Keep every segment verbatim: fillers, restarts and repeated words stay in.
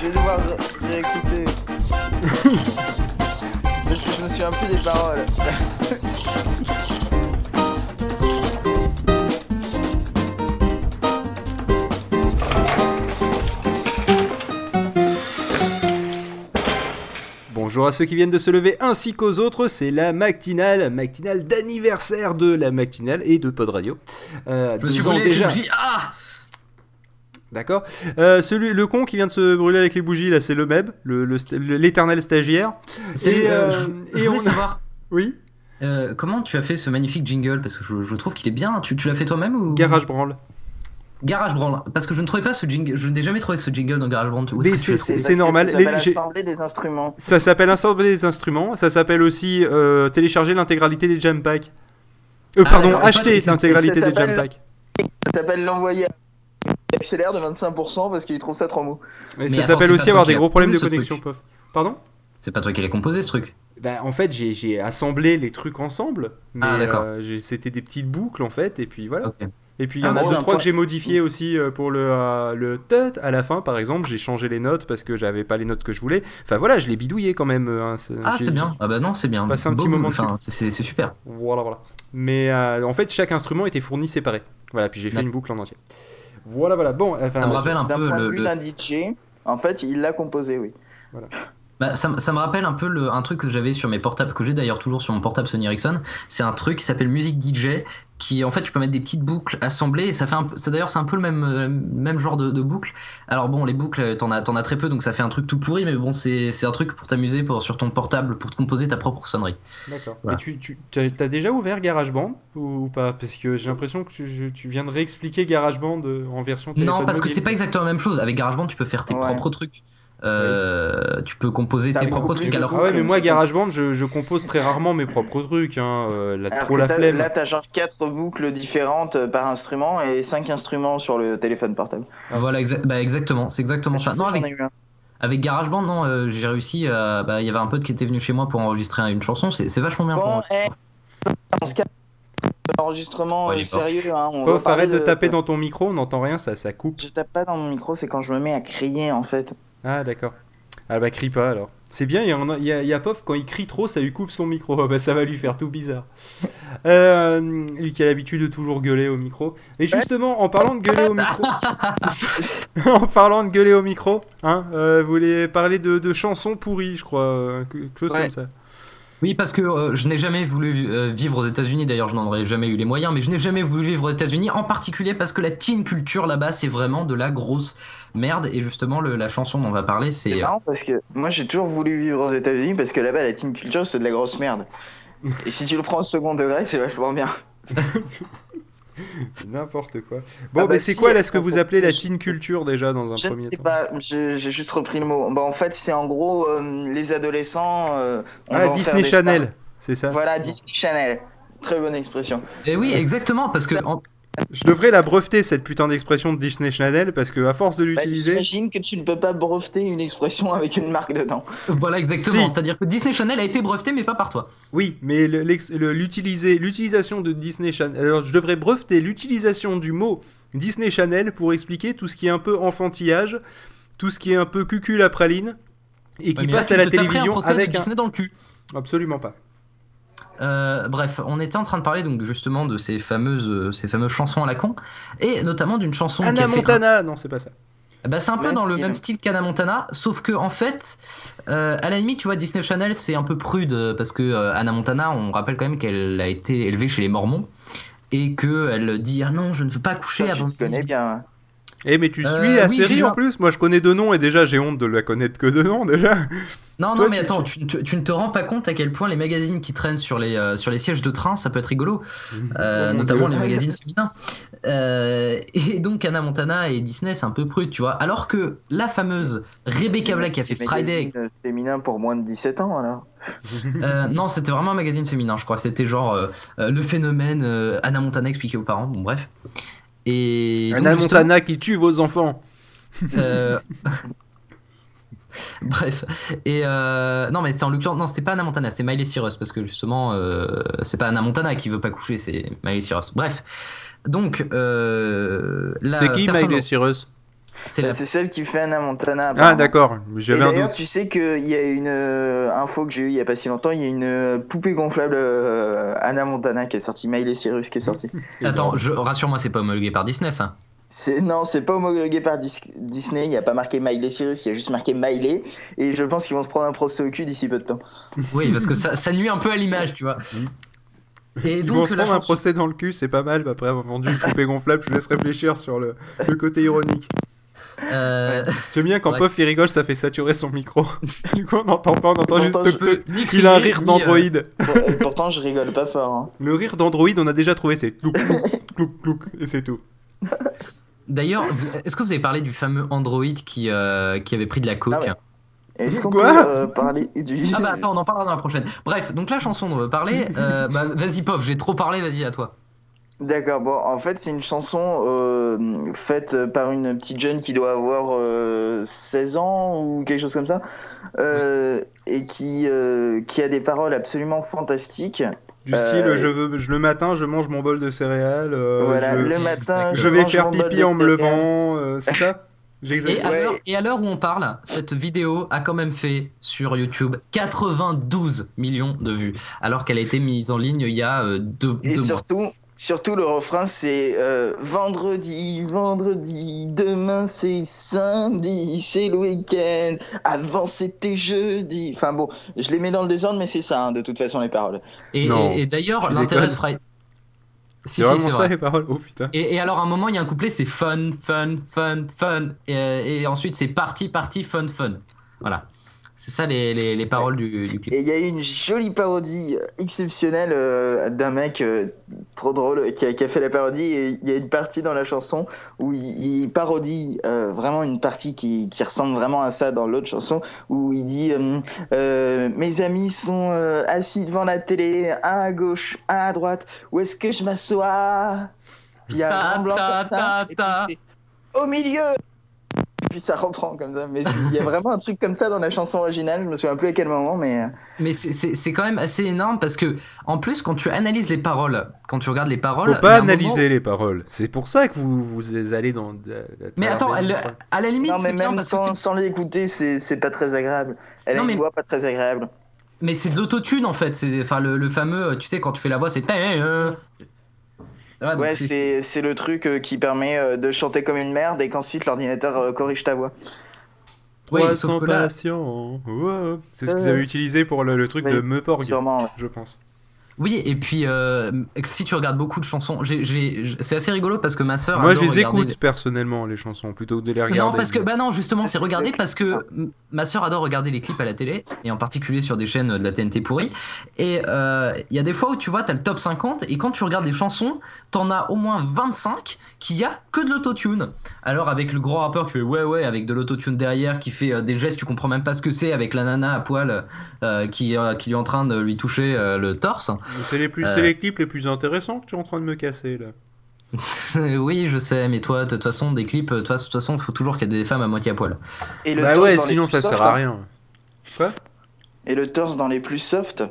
je vais devoir réécouter. Parce que je me souviens plus des paroles. Bonjour à ceux qui viennent de se lever ainsi qu'aux autres, c'est la Mactinale, Mactinale d'anniversaire de la Mactinale et de Pod Radio. Euh, je me suis brûlé déjà. Les bougies, ah d'accord. Euh, celui, le con qui vient de se brûler avec les bougies, là, c'est le Meb, le, le, le, l'éternel stagiaire. Et, et, euh, je, et je voulais on... savoir. Oui. Euh, comment tu as fait ce magnifique jingle ? Parce que je, je trouve qu'il est bien. Tu, tu l'as fait toi-même ou... GarageBand. GarageBand, parce que je ne trouvais pas ce jingle, je n'ai jamais trouvé ce jingle dans GarageBand. Mais c'est, c'est, c'est normal. Ça s'appelle assembler des instruments. Ça s'appelle assembler des instruments. Ça s'appelle aussi euh, télécharger l'intégralité des jam packs. Euh, ah, pardon, acheter t- l'intégralité des jam packs. Ça s'appelle l'envoyer. Accélère de vingt-cinq pour cent parce qu'il trouve ça trop mou. Mais, mais ça attends, s'appelle aussi avoir des gros problèmes de connexion, pof. Pardon ? C'est pas toi qui l'as composé ce truc ? Bah, en fait, j'ai, j'ai assemblé les trucs ensemble. Mais ah, d'accord. Euh, j'ai, c'était des petites boucles en fait, et puis voilà. Okay. Et puis il y en ah, a deux, trois que j'ai modifiés aussi pour le, euh, le tut à la fin, par exemple. J'ai changé les notes parce que j'avais pas les notes que je voulais. Enfin voilà, je l'ai bidouillé quand même. Hein. C'est, ah, c'est bien. Ah, bah non, c'est bien. Passe un beau, petit moment dessus. C'est, c'est super. Voilà, voilà. Mais euh, en fait, chaque instrument était fourni séparé. Voilà, puis j'ai fait une boucle en entier. Voilà, voilà. Bon, enfin, ça me rappelle un d'un peu point de vue le... d'un D J, en fait, il l'a composé, oui. Voilà. Bah, ça, ça me rappelle un peu le, un truc que j'avais sur mes portables, que j'ai d'ailleurs toujours sur mon portable Sony Ericsson. C'est un truc qui s'appelle Music D J, qui en fait tu peux mettre des petites boucles assemblées et ça fait un, ça d'ailleurs c'est un peu le même même genre de, de boucle. Alors bon, les boucles t'en as t'en as très peu, donc ça fait un truc tout pourri, mais bon c'est c'est un truc pour t'amuser pour sur ton portable pour te composer ta propre sonnerie. D'accord. Voilà. Mais tu tu t'as déjà ouvert GarageBand ou, ou pas ? Parce que j'ai l'impression que tu tu viens de réexpliquer GarageBand en version téléphone. Non, parce mobile. Que c'est pas exactement la même chose. Avec GarageBand tu peux faire tes ouais. propres trucs. Euh, oui. Tu peux composer t'as tes propres trucs. Alors ah ouais, mais moi GarageBand, je, je compose très rarement mes propres trucs. Hein. Euh, la, trop la flemme. Là, t'as genre quatre boucles différentes par instrument et cinq instruments sur le téléphone portable. Ah, voilà, exa- bah, exactement, c'est exactement bah, ça. C'est non, ça avec, avec GarageBand, non, euh, j'ai réussi. Il euh, bah, y avait un pote qui était venu chez moi pour enregistrer une chanson. C'est, c'est vachement bien bon, pour moi. Eh, on se calme. L'enregistrement ouais, est sérieux. Hein, on Pof, arrête de, de taper de... dans ton micro, on n'entend rien, ça, ça coupe. Je tape pas dans mon micro, c'est quand je me mets à crier en fait. Ah d'accord. Ah bah crie pas alors. C'est bien, il y a, y a, y a Pof, quand il crie trop, ça lui coupe son micro. Ah bah ça va lui faire tout bizarre. Euh, lui qui a l'habitude de toujours gueuler au micro. Et justement, en parlant de gueuler au micro... en parlant de gueuler au micro, hein, euh, vous voulez parler de, de chansons pourries, je crois. Euh, quelque chose ouais. comme ça. Oui, parce que euh, je n'ai jamais voulu euh, vivre aux États-Unis. D'ailleurs, je n'en aurais jamais eu les moyens, mais je n'ai jamais voulu vivre aux États-Unis, en particulier parce que la teen culture là-bas, c'est vraiment de la grosse merde. Et justement, le, la chanson dont on va parler, c'est. C'est marrant parce que moi, j'ai toujours voulu vivre aux États-Unis parce que là-bas, la teen culture, c'est de la grosse merde. Et si tu le prends au second degré, c'est vachement bien. N'importe quoi. Bon, ah bah mais c'est si, quoi là ce que vous appelez la teen culture déjà dans un je premier temps ? Je ne sais pas, je, j'ai juste repris le mot. Bah, en fait, c'est en gros euh, les adolescents. Euh, on ah, Disney Channel, stars. C'est ça ? Voilà, Disney Channel. Très bonne expression. Et oui, exactement, parce que. En... Je devrais la breveter cette putain d'expression de Disney Channel parce que à force de l'utiliser. Bah, j'imagine que tu ne peux pas breveter une expression avec une marque dedans. Voilà exactement, si. C'est-à-dire que Disney Channel a été breveté mais pas par toi. Oui, mais le, le, l'utiliser, l'utilisation de Disney Channel. Alors je devrais breveter l'utilisation du mot Disney Channel pour expliquer tout ce qui est un peu enfantillage, tout ce qui est un peu cucul à praline et qui ouais, passe là, à la télévision un avec un... Disney dans le cul. Absolument pas. Euh, bref, on était en train de parler donc justement de ces fameuses, euh, ces fameuses chansons à la con, et notamment d'une chanson Hannah Montana. Un... Non, c'est pas ça. Bah, c'est un même peu dans style. Le même style qu'Hannah Montana, sauf que en fait, euh, à la limite, tu vois, Disney Channel, c'est un peu prude parce que euh, Hannah Montana, on rappelle quand même qu'elle a été élevée chez les Mormons et que elle dit ah non, je ne veux pas coucher ça, avant. Tu te connais bien. Hein. Eh mais tu suis euh, la oui, série en un... plus. Moi je connais deux noms et déjà j'ai honte de la connaître que deux noms déjà. Non Toi, non mais tu... attends, tu, tu, tu ne te rends pas compte à quel point les magazines qui traînent sur les euh, sur les sièges de train ça peut être rigolo, euh, oh notamment Dieu. Les magazines féminins. Euh, et donc Hannah Montana et Disney c'est un peu prude tu vois. Alors que la fameuse Rebecca Black qui a fait Friday. Féminin pour moins de dix-sept ans alors. euh, non c'était vraiment un magazine féminin je crois. C'était genre euh, euh, le phénomène euh, Hannah Montana expliqué aux parents. Bon bref. Et Hannah Montana qui tue vos enfants. Euh... Bref. Et euh... non mais c'était en l'occurrence non c'était pas Hannah Montana c'est Miley Cyrus parce que justement euh... c'est pas Hannah Montana qui veut pas coucher c'est Miley Cyrus. Bref donc euh... la c'est qui Miley Cyrus C'est, bah, la... c'est celle qui fait Hannah Montana. Ah d'accord, j'avais un doute. D'ailleurs, tu sais qu'il y a une euh, info que j'ai eue il n'y a pas si longtemps, il y a une euh, poupée gonflable euh, Hannah Montana qui est sortie, Miley Cyrus qui est sortie. Attends, je... rassure-moi, c'est pas homologué par Disney ça? C'est... Non, c'est pas homologué par Dis... Disney, il n'y a pas marqué Miley Cyrus, il y a juste marqué Miley, et je pense qu'ils vont se prendre un procès au cul d'ici peu de temps. Oui, parce que ça, ça nuit un peu à l'image, tu vois. Et donc, ils vont se prendre un procès dans le cul, c'est pas mal, après avoir vendu une poupée gonflable, je laisse réfléchir sur le, le côté ironique. Euh... J'aime bien quand ouais. Pof il rigole, ça fait saturer son micro. Du coup on n'entend pas, on entend et juste peux... il a un rire d'android. Euh... Pourtant je rigole pas fort. Hein. Le rire d'android on a déjà trouvé, c'est clouc clouc clouc et c'est tout. D'ailleurs, est-ce que vous avez parlé du fameux Android qui euh, qui avait pris de la coke? Ah ouais. Est-ce qu'on Quoi peut euh, parler du... Ah bah attends, on en parlera dans la prochaine. Bref, donc la chanson dont on veut parler, euh, bah, vas-y Pof, j'ai trop parlé, vas-y à toi. D'accord, bon, en fait, c'est une chanson euh, faite par une petite jeune qui doit avoir euh, seize ans ou quelque chose comme ça, euh, et qui, euh, qui a des paroles absolument fantastiques. Du style, euh, je veux, je, le matin, je mange mon bol de céréales, euh, voilà, je, le matin, je, je vais faire pipi en me levant, euh, c'est ça? Et à, ouais. l'heure, et à l'heure où on parle, cette vidéo a quand même fait sur YouTube quatre-vingt-douze millions de vues, alors qu'elle a été mise en ligne il y a euh, deux, et deux mois. Et surtout... Surtout, le refrain, c'est euh, « Vendredi, vendredi, demain c'est samedi, c'est le week-end, avant c'était jeudi ». Enfin bon, je les mets dans le désordre, mais c'est ça, hein, de toute façon, les paroles. Et, et, et d'ailleurs, l'intérêt sera... Si, c'est si, vraiment c'est ça, vrai. Les paroles, oh putain. Et, et alors, à un moment, il y a un couplet, c'est « fun, fun, fun, fun ». Et ensuite, c'est « party, party, fun, fun ». Voilà. C'est ça les, les, les paroles du, du clip. Et il y a eu une jolie parodie exceptionnelle euh, d'un mec euh, trop drôle qui a, qui a fait la parodie. Et il y a une partie dans la chanson où il, il parodie euh, vraiment une partie qui, qui ressemble vraiment à ça dans l'autre chanson, où il dit euh, euh, « Mes amis sont euh, assis devant la télé, un à gauche, un à droite, où est-ce que je m'assois ?» Il y a un blanc comme ça, et puis au milieu. Puis ça reprend comme ça, mais il y a vraiment un truc comme ça dans la chanson originale, je me souviens plus à quel moment, mais... Mais c'est, c'est, c'est quand même assez énorme, parce que, en plus, quand tu analyses les paroles, quand tu regardes les paroles... Faut pas analyser moment... les paroles, c'est pour ça que vous, vous allez dans... Mais attends, elle, à la limite, non, mais c'est même bien, sans, parce que sans l'écouter, c'est, c'est pas très agréable, elle non, a une mais... voix pas très agréable. Mais c'est de l'autotune, en fait, c'est, enfin, le, le fameux, tu sais, quand tu fais la voix, c'est... Ah, ouais, c'est... C'est, c'est le truc euh, qui permet euh, de chanter comme une merde et qu'ensuite l'ordinateur euh, corrige ta voix. Oui, ouais, sauf que là... patients. Wow. C'est ce euh... qu'ils avaient utilisé pour le, le truc oui, de Meuporg, sûrement, ouais. Je pense. Oui, et puis euh, si tu regardes beaucoup de chansons, j'ai, j'ai... c'est assez rigolo parce que ma sœur... Moi, je les écoute les... personnellement, les chansons, plutôt que de les regarder. Non, parce que... bah non, justement, c'est regarder parce que ma sœur adore regarder les clips à la télé, et en particulier sur des chaînes de la T N T pourrie. Et il euh, y a des fois où tu vois, t'as le top cinquante, et quand tu regardes les chansons, t'en as au moins vingt-cinq qui a que de l'autotune. Alors avec le gros rappeur qui fait ouais ouais, avec de l'autotune derrière, qui fait euh, des gestes, tu comprends même pas ce que c'est, avec la nana à poil euh, qui, euh, qui est en train de lui toucher euh, le torse. C'est les, plus, euh... c'est les clips les plus intéressants que tu es en train de me casser là. Oui, je sais, mais toi, de toute façon, des clips, de toute façon, il faut toujours qu'il y ait des femmes à moitié à poil. Et le bah ouais, sinon ça soft, sert à rien. Quoi ? Et le torse dans les plus soft.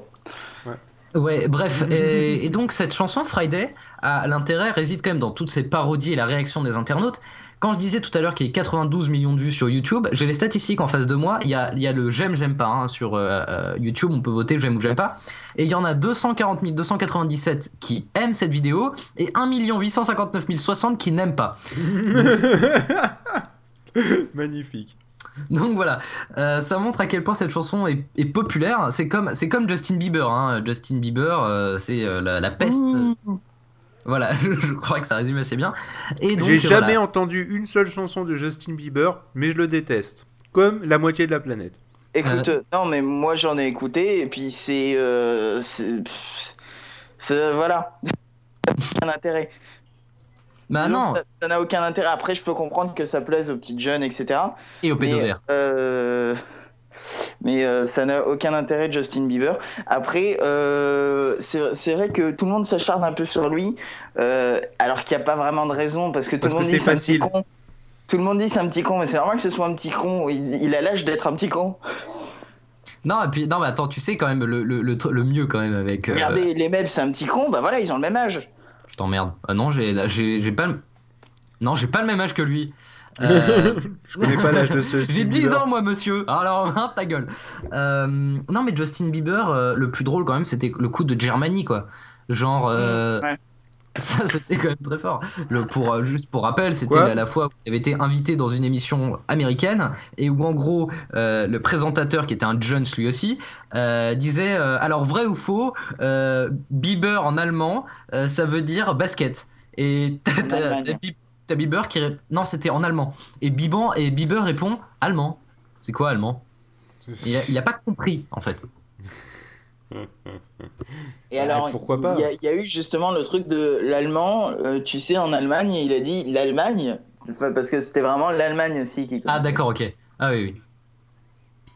Ouais, ouais bref. et, et donc, cette chanson Friday, à l'intérêt, réside quand même dans toutes ces parodies et la réaction des internautes. Quand je disais tout à l'heure qu'il y a quatre-vingt-douze millions de vues sur YouTube, j'ai les statistiques en face de moi. Il y a, il y a le j'aime, j'aime pas hein, sur euh, YouTube. On peut voter j'aime ou j'aime pas. Et il y en a deux cent quarante mille deux cent quatre-vingt-dix-sept qui aiment cette vidéo et un million huit cent cinquante-neuf mille soixante qui n'aiment pas. Magnifique. Donc voilà, euh, ça montre à quel point cette chanson est, est populaire. C'est comme, c'est comme Justin Bieber. Hein. Justin Bieber, euh, c'est euh, la, la peste. Ouh. Voilà, je crois que ça résume assez bien. Et donc, j'ai jamais voilà. entendu une seule chanson de Justin Bieber, mais je le déteste, comme la moitié de la planète. Écoute, euh... non mais moi j'en ai écouté, et puis c'est... Euh, c'est, c'est, c'est voilà, ça n'a aucun intérêt. Bah donc, non ça, ça n'a aucun intérêt, après je peux comprendre que ça plaise aux petites jeunes, et cetera. Et aux pédophiles. Euh... mais euh, ça n'a aucun intérêt Justin Bieber. Après euh, c'est, c'est vrai que tout le monde s'acharne un peu sur lui euh, alors qu'il n'y a pas vraiment de raison parce que tout parce le monde que dit c'est, c'est un petit con. Tout le monde dit c'est un petit con, mais c'est normal que ce soit un petit con, il, il a l'âge d'être un petit con. Non, et puis non mais attends, tu sais quand même le, le, le, le mieux quand même avec euh... regardez les mecs, c'est un petit con, bah voilà, ils ont le même âge. Je t'emmerde. Ah non, j'ai, j'ai, j'ai pas le... non j'ai pas le même âge que lui. Euh... Je connais pas l'âge de ce. J'ai dix Bieber. Ans, moi, monsieur. Alors, hein, ta gueule. Euh... Non, mais Justin Bieber, euh, le plus drôle quand même, c'était le coup de Germany, quoi. Genre. Euh... Ouais. Ça, c'était quand même très fort. Le, pour, juste pour rappel, c'était quoi à la fois où il avait été invité dans une émission américaine et où en gros euh, le présentateur, qui était un Jones lui aussi, euh, disait euh, alors vrai ou faux, euh, Bieber en allemand, euh, ça veut dire basket. Et t'as, t'as, t'as, t'as Bieber qui ré... non c'était en allemand. Et Bieber, et Bieber répond allemand. C'est quoi allemand ? Il a, il a pas compris en fait. Et alors, il y, y a eu justement le truc de l'allemand, euh, tu sais, en Allemagne, il a dit l'Allemagne, parce que c'était vraiment l'Allemagne aussi qui commençait. Ah d'accord, ok. Ah oui, oui.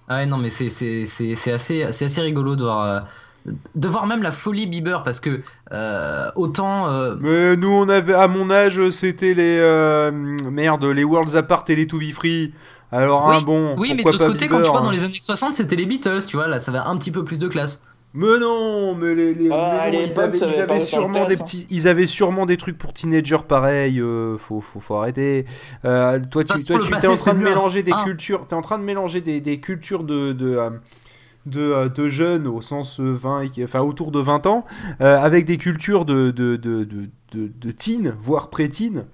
Ah ouais, non, mais c'est, c'est, c'est, c'est, assez, c'est assez rigolo de voir, euh, de voir même la folie Bieber, parce que euh, autant... Euh... Mais nous, on avait, à mon âge, c'était les... Euh, merde, les Words Apart et les To Be Free. Alors, oui, hein, bon, oui, mais de l'autre côté, Bieber, quand tu vois, hein. Dans les années soixante, c'était les Beatles, tu vois, là, ça avait un petit peu plus de classe. Mais non, mais les, les, ah, les, les ils, avaient, ils, avaient sûrement des petits, ils avaient sûrement des trucs pour teenagers pareil. Euh, faut, faut, faut arrêter. Euh, toi, tu, toi, tu es en train de mélanger des ah. cultures. T'es en train de mélanger des, des cultures de, de, de, de, de jeunes au sens vingt, enfin autour de vingt ans, euh, avec des cultures de, de, de, de, de, de teen, voire pré-teen.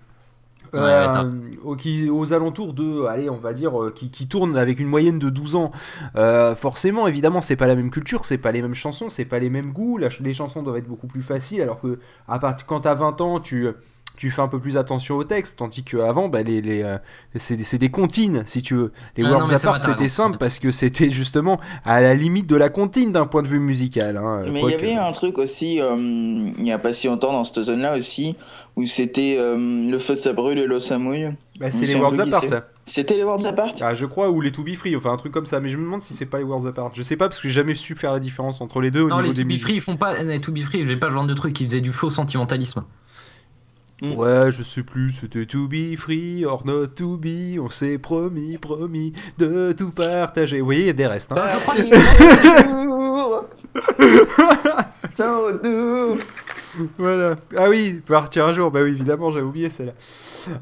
Ouais, euh, aux, qui, aux alentours de, allez, on va dire, euh, qui, qui tournent avec une moyenne de douze ans. Euh, forcément, évidemment, c'est pas la même culture, c'est pas les mêmes chansons, c'est pas les mêmes goûts. La, les chansons doivent être beaucoup plus faciles, alors que à part, quand t'as vingt ans, tu, tu fais un peu plus attention au texte, tandis qu'avant, bah, les, les, euh, c'est, c'est des comptines, si tu veux. Les ah, Words Apart, c'était raison. Simple parce que c'était justement à la limite de la comptine d'un point de vue musical. Hein, mais il y avait que... un truc aussi, il euh, n'y a pas si longtemps dans cette zone-là aussi. Où c'était euh, le feu de ça brûle et l'eau ça mouille. Bah, c'est les Words Apart, ça. C'était les Words Apart ah, je crois, ou les To Be Free, enfin un truc comme ça. Mais je me demande si c'est pas les Words Apart. Je sais pas, parce que j'ai jamais su faire la différence entre les deux au non, niveau des musiques. Non, les To Be Free, ils font pas. Les To Be Free, j'ai pas le genre de truc, ils faisaient du faux sentimentalisme. Mm. Ouais, je sais plus, c'était To Be Free, or not to be, on s'est promis, promis de tout partager. Vous voyez, il y a des restes. Hein. Bah, je crois que c'est. Sans retour. Voilà. Ah oui, partir un jour. Bah oui, évidemment, j'avais oublié celle-là.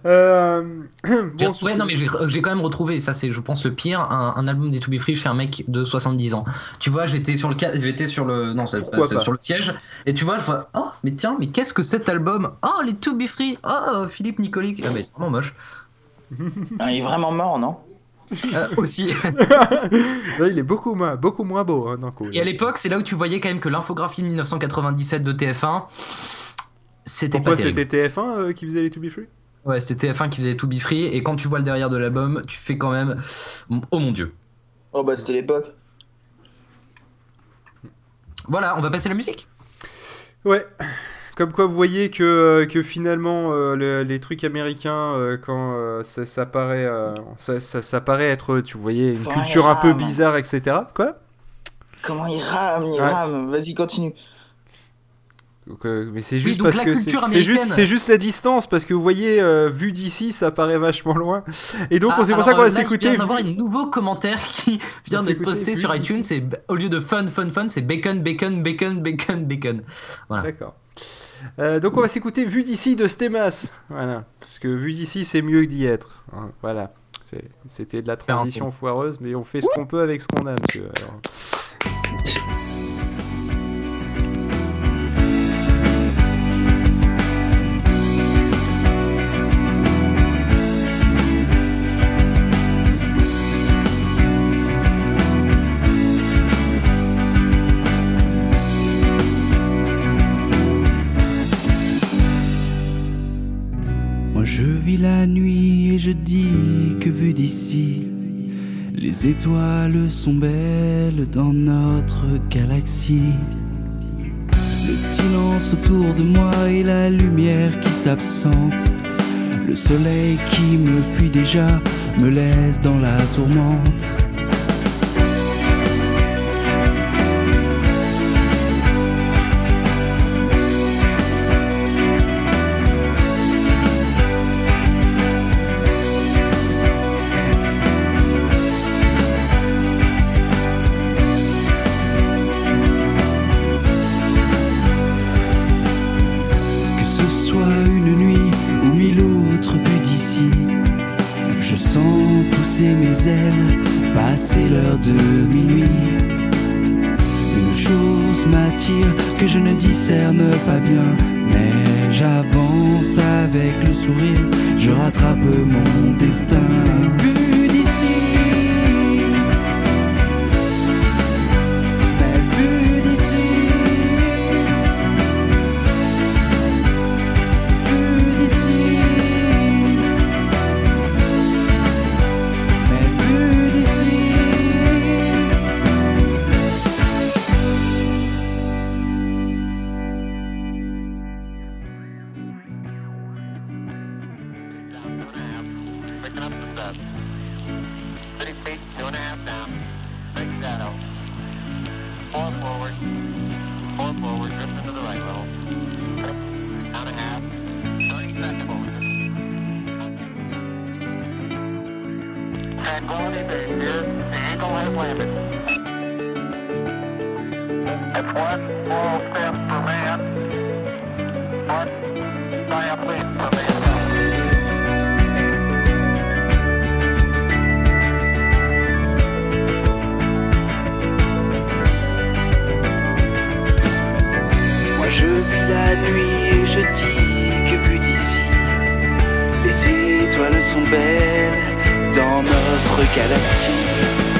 Euh... Bon, ouais, non, mais j'ai, j'ai quand même retrouvé. Ça, c'est, je pense, le pire. Un, un album des To Be Free chez un mec de soixante-dix ans. Tu vois, j'étais sur le, j'étais sur le, non, c'est, c'est, sur le siège. Et tu vois, je vois. Oh, mais tiens, mais qu'est-ce que cet album ? Oh, les To Be Free. Oh, Philippe Nicolic. Ah, mais c'est vraiment moche. Ah, il est vraiment mort, non ? Euh, aussi. Là, il est beaucoup moins, beaucoup moins beau hein, d'un coup. Et à l'époque, c'est là où tu voyais quand même que l'infographie dix-neuf cent quatre-vingt-dix-sept de T F un, c'était Pourquoi pas terrible. C'était T F un euh, qui faisait les To Be Free ? Ouais, c'était T F un qui faisait les To Be Free. Et quand tu vois le derrière de l'album, tu fais quand même oh mon dieu. Oh bah c'était l'époque. Voilà, on va passer à la musique. Ouais. Comme quoi, vous voyez que, que finalement, euh, le, les trucs américains, euh, quand euh, ça, ça, paraît, euh, ça, ça, ça paraît être, tu voyais, une Comment culture un peu bizarre, et cetera. Quoi ? Comment il rame, il ouais. rame. Vas-y, continue. Donc, euh, mais c'est juste oui, parce que c'est, c'est, juste, c'est juste la distance, parce que vous voyez, euh, vu d'ici, ça paraît vachement loin. Et donc, ah, c'est pour ça qu'on va s'écouter. Il vient d'avoir un nouveau commentaire qui vient d'être posté sur iTunes. C'est, au lieu de fun, fun, fun, c'est bacon, bacon, bacon, bacon, bacon. Voilà. D'accord. Euh, donc on va s'écouter Vu d'ici de Stémas, voilà, parce que vu d'ici c'est mieux que d'y être. Voilà, c'est, c'était de la transition foireuse, mais on fait ce qu'on peut avec ce qu'on a, monsieur. Alors... La nuit et je dis que vu d'ici, les étoiles sont belles dans notre galaxie. Le silence autour de moi et la lumière qui s'absente, le soleil qui me fuit déjà, me laisse dans la tourmente. chez elle, passer l'heure de minuit. Une chose m'attire que je ne discerne pas bien, mais j'avance avec le sourire, je rattrape mon destin. Vu d'ici, mais vu d'ici, vu d'ici, mais vu d'ici. Tranquility Base here. The Eagle has landed. It's one small step for man, one giant leap for mankind. Moi je vis la nuit et je dis que plus d'ici, les étoiles sont belles. Dans notre galaxie.